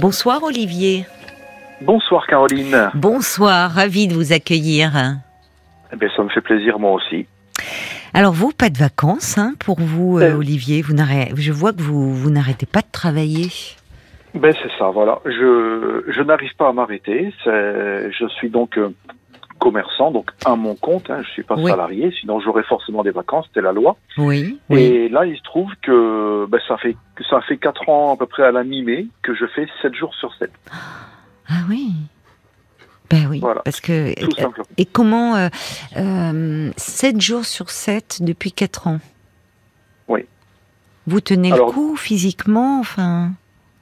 Bonsoir Olivier. Bonsoir Caroline. Bonsoir, ravi de vous accueillir. Eh bien, ça me fait plaisir moi aussi. Alors vous, pas de vacances hein, pour vous Olivier, je vois que vous n'arrêtez pas de travailler. Ben c'est ça, voilà. Je n'arrive pas à m'arrêter, je suis donc commerçant, donc à mon compte, hein, je suis pas salarié, sinon j'aurais forcément des vacances, c'était la loi. Oui. Et là, il se trouve que ben, ça fait 4 ans à peu près à la mi-mai que je fais 7 jours sur 7. Ah oui. Ben oui, voilà. Parce que... Et comment 7 jours sur 7 depuis 4 ans? Oui. Vous tenez le coup physiquement, enfin...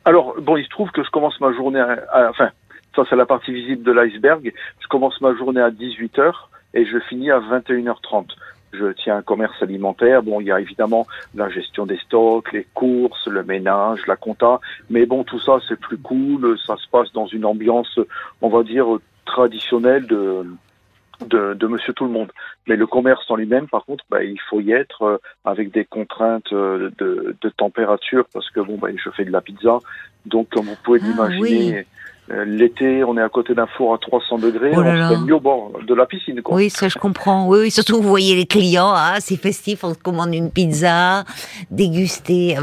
Alors, bon, il se trouve que je commence ma journée enfin, ça c'est la partie visible de l'iceberg, je commence ma journée à 18h et je finis à 21h30. Je tiens un commerce alimentaire, bon, il y a évidemment la gestion des stocks, les courses, le ménage, la compta, mais bon, tout ça c'est plus cool, ça se passe dans une ambiance, on va dire, traditionnelle de monsieur tout le monde. Mais le commerce en lui-même, par contre, bah, il faut y être avec des contraintes de température, parce que bon, bah, je fais de la pizza, donc comme vous pouvez l'imaginer, l'été, on est à côté d'un four à 300 degrés, on se baigne au bord de la piscine, quoi. Oui, ça je comprends. Oui, surtout vous voyez les clients, ah, c'est festif, on commande une pizza, déguster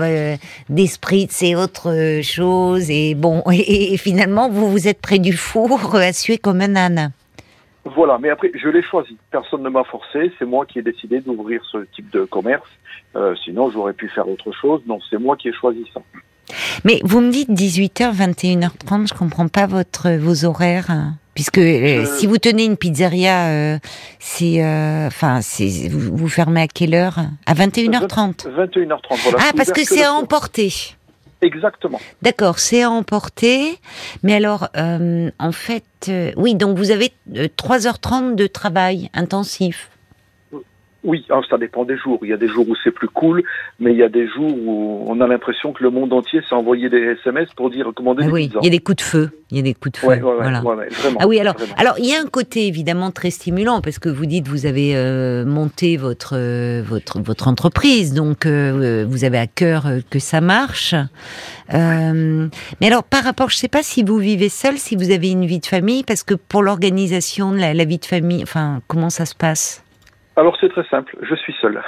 des spritz et autres choses, et bon, et finalement vous êtes près du four à suer comme un âne. Voilà, mais après, je l'ai choisi. Personne ne m'a forcé, c'est moi qui ai décidé d'ouvrir ce type de commerce. Sinon, j'aurais pu faire autre chose, donc c'est moi qui ai choisi ça. Mais vous me dites 18h, 21h30, je comprends pas vos horaires, hein, puisque si vous tenez une pizzeria, vous fermez à quelle heure? À 21h30 21h30, voilà. Ah, parce que c'est à emporter. Exactement. D'accord, c'est à emporter. Mais alors, en fait, donc vous avez 3h30 de travail intensif. Oui, alors ça dépend des jours. Il y a des jours où c'est plus cool, mais il y a des jours où on a l'impression que le monde entier s'est envoyé des SMS pour dire commander des pizzas. Il y a des coups de feu. Vraiment, ah oui, alors il y a un côté évidemment très stimulant parce que vous dites vous avez monté votre entreprise, donc vous avez à cœur que ça marche. Mais alors par rapport, je sais pas si vous vivez seul, si vous avez une vie de famille, parce que pour l'organisation de la vie de famille, enfin comment ça se passe? Alors c'est très simple, je suis seul.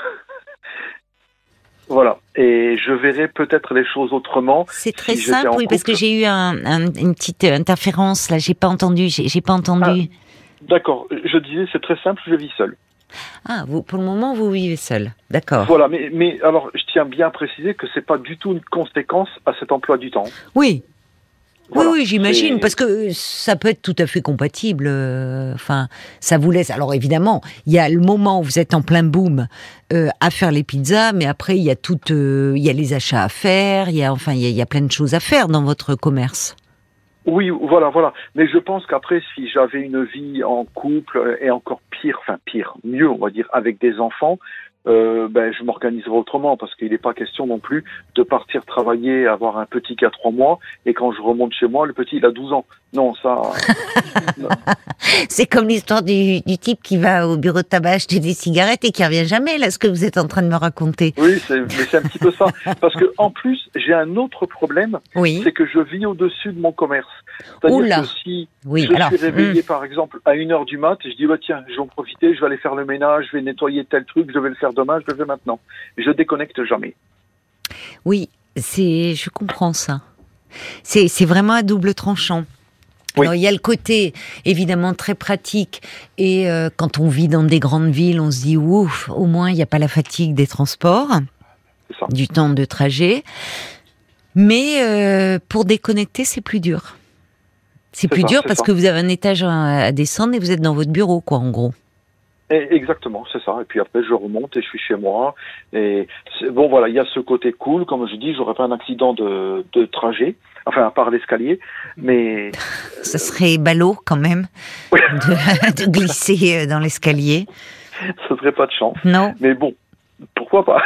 Voilà, et je verrai peut-être les choses autrement. C'est très simple, oui, parce que j'ai eu une petite interférence, là, j'ai pas entendu. Ah, d'accord, je disais c'est très simple, je vis seul. Ah, vous, pour le moment, vous vivez seul, d'accord. Voilà, mais alors je tiens bien à préciser que c'est pas du tout une conséquence à cet emploi du temps. Oui. Voilà. Oui, j'imagine, parce que ça peut être tout à fait compatible. Enfin, ça vous laisse. Alors évidemment, il y a le moment où vous êtes en plein boom à faire les pizzas, mais après il y a il y a les achats à faire. Il y a plein de choses à faire dans votre commerce. Oui, voilà. Mais je pense qu'après, si j'avais une vie en couple et encore mieux, on va dire, avec des enfants. Je m'organiserai autrement parce qu'il n'est pas question non plus de partir travailler, avoir un petit qui a 3 mois et quand je remonte chez moi, le petit il a 12 ans. Non, ça... C'est comme l'histoire du type qui va au bureau de tabac acheter des cigarettes et qui revient jamais, là, ce que vous êtes en train de me raconter. Oui, c'est un petit peu ça. Parce que, en plus, j'ai un autre problème, c'est que je vis au-dessus de mon commerce. C'est-à-dire que si suis réveillé, par exemple, à 1h du mat, je dis, tiens, je vais en profiter, je vais aller faire le ménage, je vais nettoyer tel truc, je vais le faire demain, je le fais maintenant. Je déconnecte jamais. Oui, je comprends ça. C'est vraiment à double tranchant. Alors, il y a le côté, évidemment, très pratique. Et quand on vit dans des grandes villes, on se dit, ouf, au moins, il n'y a pas la fatigue des transports, du temps de trajet. Mais pour déconnecter, c'est plus dur. C'est plus dur parce que vous avez un étage à descendre et vous êtes dans votre bureau, quoi, en gros. Exactement, c'est ça. Et puis après, je remonte et je suis chez moi. Et bon, voilà, il y a ce côté cool. Comme je dis, j'aurais pas un accident de trajet. Enfin, à part l'escalier, mais... Ce serait ballot, quand même, de glisser dans l'escalier. Ce serait pas de chance. Non. Mais bon, pourquoi pas?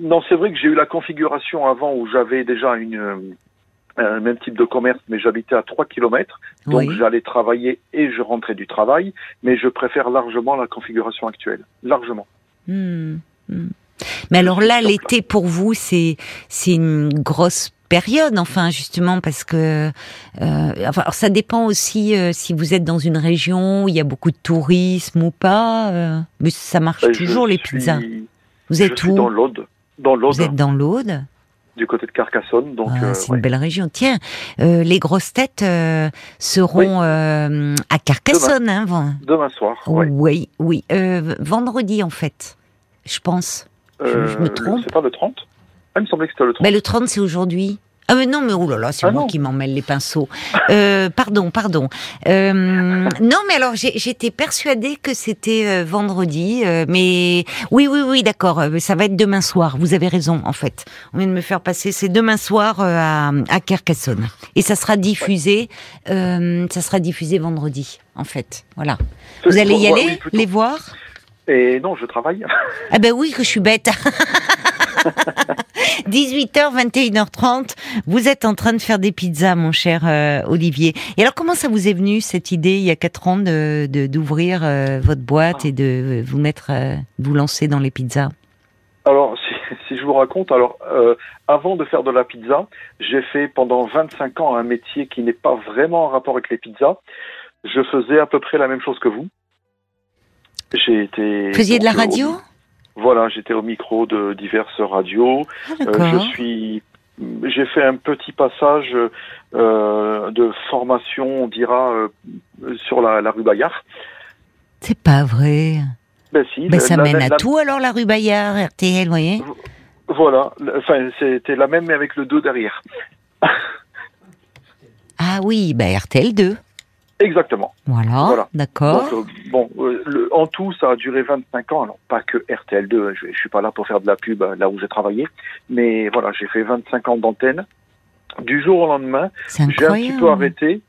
Non, c'est vrai que j'ai eu la configuration avant où j'avais déjà un même type de commerce, mais j'habitais à 3 km, donc j'allais travailler et je rentrais du travail, mais je préfère largement la configuration actuelle. Largement. Mais alors là, l'été, pour vous, c'est une grosse période, enfin justement parce que enfin alors ça dépend aussi si vous êtes dans une région où il y a beaucoup de tourisme ou pas, mais ça marche toujours les pizzas. Vous êtes où ? Dans l'Aude. Vous êtes dans l'Aude ? Du côté de Carcassonne, donc c'est une belle région. Tiens, les grosses têtes seront à Carcassonne demain soir. Oui. Vendredi en fait, je pense. Je me trompe. C'est pas le 30 ? Ah, il me semblait que c'était le 30. Mais le 30 c'est aujourd'hui. Ah mais non, mais oulala, c'est moi qui m'en mêle les pinceaux. Pardon. Non, mais alors j'étais persuadée que c'était vendredi, mais oui, d'accord. Ça va être demain soir. Vous avez raison, en fait. On vient de me faire passer. C'est demain soir à Carcassonne, et ça sera diffusé. Ça sera diffusé vendredi, en fait. Voilà. Vous allez y aller, les voir ? Et non, je travaille. Ah ben oui, que je suis bête. 18h, 21h30, vous êtes en train de faire des pizzas, mon cher Olivier. Et alors, comment ça vous est venu, cette idée, il y a 4 ans, d'ouvrir votre boîte et de vous mettre, vous lancer dans les pizzas ? Alors, si je vous raconte, avant de faire de la pizza, j'ai fait pendant 25 ans un métier qui n'est pas vraiment en rapport avec les pizzas. Je faisais à peu près la même chose que vous. Vous faisiez de la radio ? Voilà, j'étais au micro de diverses radios. J'ai fait un petit passage de formation, on dira, sur la rue Bayard. C'est pas vrai. Ben si. Mais ça mène à tout alors, la rue Bayard, RTL, vous voyez. Voilà, enfin c'était la même mais avec le 2 derrière. Ah oui, ben RTL 2. Exactement. Voilà. D'accord. Donc, en tout, ça a duré 25 ans. Alors, pas que RTL2, je ne suis pas là pour faire de la pub là où j'ai travaillé, mais voilà, j'ai fait 25 ans d'antenne. Du jour au lendemain, j'ai un petit peu arrêté,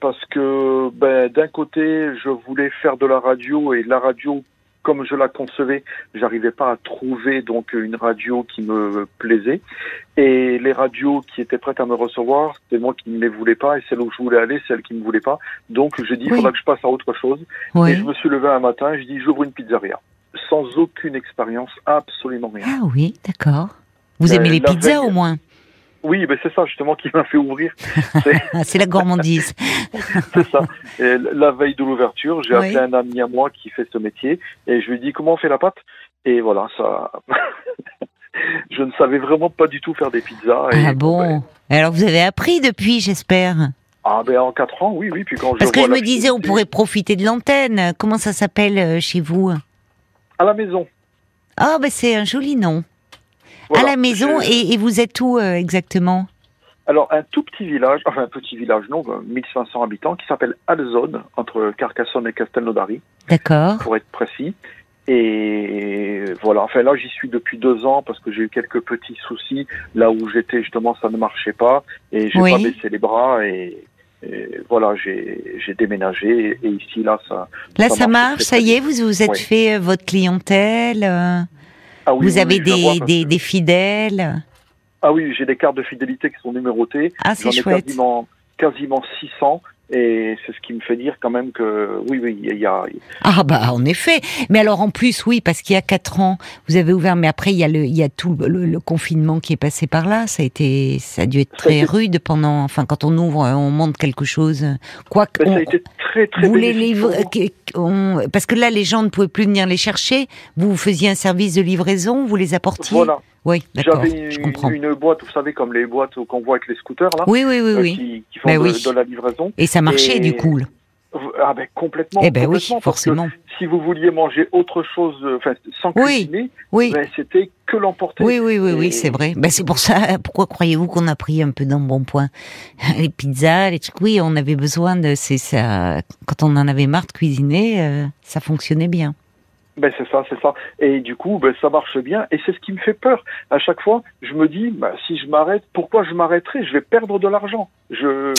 parce que d'un côté, je voulais faire de la radio, et la radio, comme je la concevais, j'arrivais pas à trouver donc une radio qui me plaisait. Et les radios qui étaient prêtes à me recevoir, c'était moi qui ne les voulais pas, et celles où je voulais aller, celles qui ne me voulaient pas. Donc j'ai dit, il faudra que je passe à autre chose. Oui. Et je me suis levé un matin, je dis, j'ouvre une pizzeria. Sans aucune expérience, absolument rien. Ah oui, d'accord. Vous aimez les pizzas au moins ? Oui, ben c'est ça justement qui m'a fait ouvrir. C'est la gourmandise. C'est ça. Et la veille de l'ouverture, j'ai appelé un ami à moi qui fait ce métier, et je lui ai dit comment on fait la pâte. Et voilà, ça. Je ne savais vraiment pas du tout faire des pizzas. Ah bon ? Alors vous avez appris depuis, j'espère. Ah ben en 4 ans, oui. Puis quand parce que je me disais, on pourrait profiter de l'antenne. Comment ça s'appelle chez vous ? À la maison. Ah ben c'est un joli nom. Voilà, à la maison, et vous êtes où exactement ? Alors, un tout petit village, enfin un petit village, non, 1500 habitants, qui s'appelle Alzonne, entre Carcassonne et Castelnaudary. D'accord. Pour être précis. Et voilà, enfin là, j'y suis depuis 2 ans, parce que j'ai eu quelques petits soucis. Là où j'étais, justement, ça ne marchait pas, et j'ai pas baissé les bras, et voilà, j'ai déménagé, et ici, là, ça... Là, ça marche, ça y est, vous vous êtes fait votre clientèle Ah oui, vous avez des fidèles ? Ah oui, j'ai des cartes de fidélité qui sont numérotées. Ah, c'est chouette. J'en ai quasiment 600, et c'est ce qui me fait dire quand même que oui, il y a... Ah bah, en effet. Mais alors, en plus, parce qu'il y a 4 ans, vous avez ouvert, mais après, il y a tout le confinement qui est passé par là. Ça a dû être très rude pendant... Enfin, quand on ouvre, on monte quelque chose. Ça a été très, très bénéfique. Parce que là, les gens ne pouvaient plus venir les chercher. Vous faisiez un service de livraison, vous les apportiez. Voilà. Oui, d'accord. J'avais une boîte, vous savez, comme les boîtes qu'on voit avec les scooters, là. Oui. Qui font de la livraison. Et ça marchait, du coup. Ah ben complètement. Eh ben complètement, oui, forcément. Si vous vouliez manger autre chose, enfin sans cuisiner, c'était que l'emporter. Oui, c'est vrai. Ben c'est pour ça. Pourquoi croyez-vous qu'on a pris un peu d'embonpoint, les pizzas, les trucs. Oui, on avait besoin de ça. Quand on en avait marre de cuisiner, ça fonctionnait bien. Ben c'est ça. Et du coup, ça marche bien. Et c'est ce qui me fait peur. À chaque fois, je me dis, si je m'arrête, pourquoi je m'arrêterais ? Je vais perdre de l'argent. Je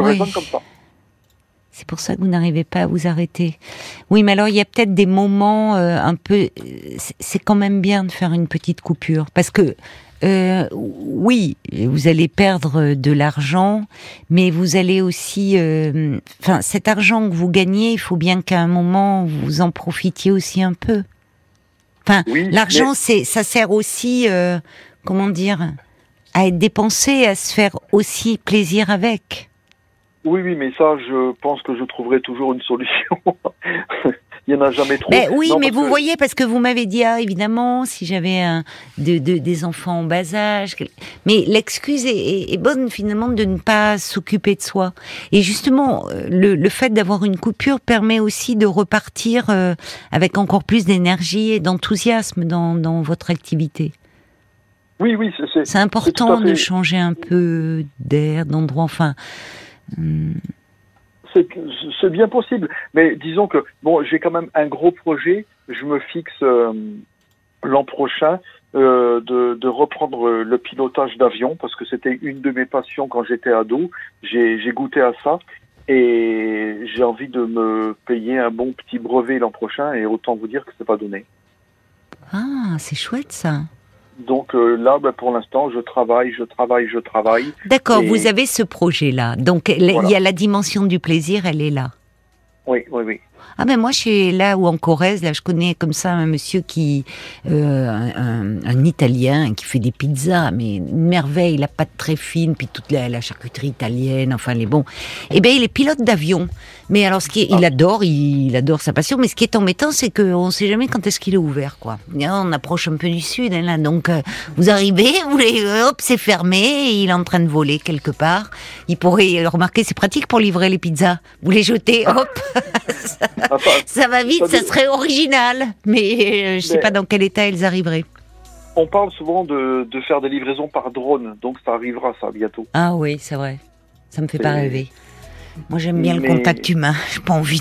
raisonne comme ça. C'est pour ça que vous n'arrivez pas à vous arrêter. Oui, mais alors il y a peut-être des moments un peu... C'est quand même bien de faire une petite coupure. Parce que, vous allez perdre de l'argent, mais vous allez aussi... Enfin, cet argent que vous gagnez, il faut bien qu'à un moment, vous en profitiez aussi un peu. Enfin, l'argent, ça sert aussi... comment dire ? à être dépensé, à se faire aussi plaisir avec. Oui, mais ça, je pense que je trouverai toujours une solution. Il n'y en a jamais trop. Ben oui, non, mais vous voyez, parce que vous m'avez dit, évidemment, si j'avais des enfants en bas âge... Mais l'excuse est bonne, finalement, de ne pas s'occuper de soi. Et justement, le fait d'avoir une coupure permet aussi de repartir avec encore plus d'énergie et d'enthousiasme dans votre activité. Oui, c'est important de changer un peu d'air, d'endroit, enfin... C'est bien possible, mais disons que j'ai quand même un gros projet. Je me fixe l'an prochain de reprendre le pilotage d'avion, parce que c'était une de mes passions quand j'étais ado. J'ai goûté à ça et j'ai envie de me payer un bon petit brevet l'an prochain, et autant vous dire que c'est pas donné. Ah, c'est chouette ça. Donc là, pour l'instant, je travaille. D'accord, et... vous avez ce projet-là. Donc, voilà. Il y a la dimension du plaisir, elle est là. Oui. Ah ben moi, je suis là ou en Corrèze, là, je connais comme ça un monsieur qui, un Italien qui fait des pizzas, mais une merveille, la pâte très fine, puis toute la charcuterie italienne, enfin les bons. Eh ben il est pilote d'avion. Mais alors, il adore sa passion. Mais ce qui est embêtant, c'est qu'on ne sait jamais quand est-ce qu'il est ouvert, quoi. On approche un peu du sud, hein, là, donc vous arrivez, hop, c'est fermé, et il est en train de voler quelque part. Il pourrait remarquer, c'est pratique pour livrer les pizzas. Vous les jetez, hop. Ça va vite, ça serait original, mais je sais pas dans quel état elles arriveraient. On parle souvent de faire des livraisons par drone, donc ça arrivera ça bientôt. Ah oui, c'est vrai, ça me fait pas rêver. Moi j'aime bien le contact humain, j'ai pas envie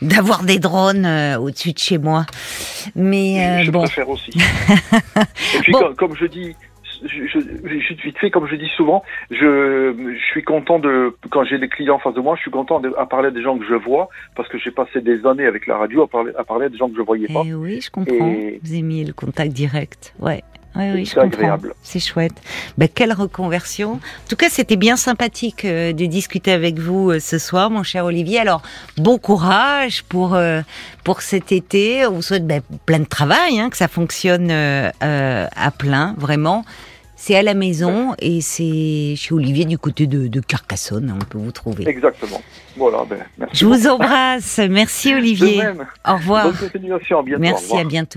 d'avoir des drones au-dessus de chez moi. Mais je préfère aussi. Et puis comme je dis... comme je dis souvent, je suis content quand j'ai des clients en face de moi, je suis content à parler à des gens que je vois, parce que j'ai passé des années avec la radio à parler à des gens que je voyais pas. Et oui, je comprends. Vous aimez le contact direct. Ouais. Oui, c'est agréable. C'est chouette. Quelle reconversion. En tout cas, c'était bien sympathique de discuter avec vous ce soir, mon cher Olivier. Alors, bon courage pour cet été. On vous souhaite plein de travail, hein, que ça fonctionne à plein, vraiment. C'est à la maison et c'est chez Olivier du côté de Carcassonne, on peut vous trouver. Exactement. Voilà, merci. Je vous embrasse. Merci Olivier. De même. Au revoir. Bonne continuation, à bientôt. Merci, à bientôt.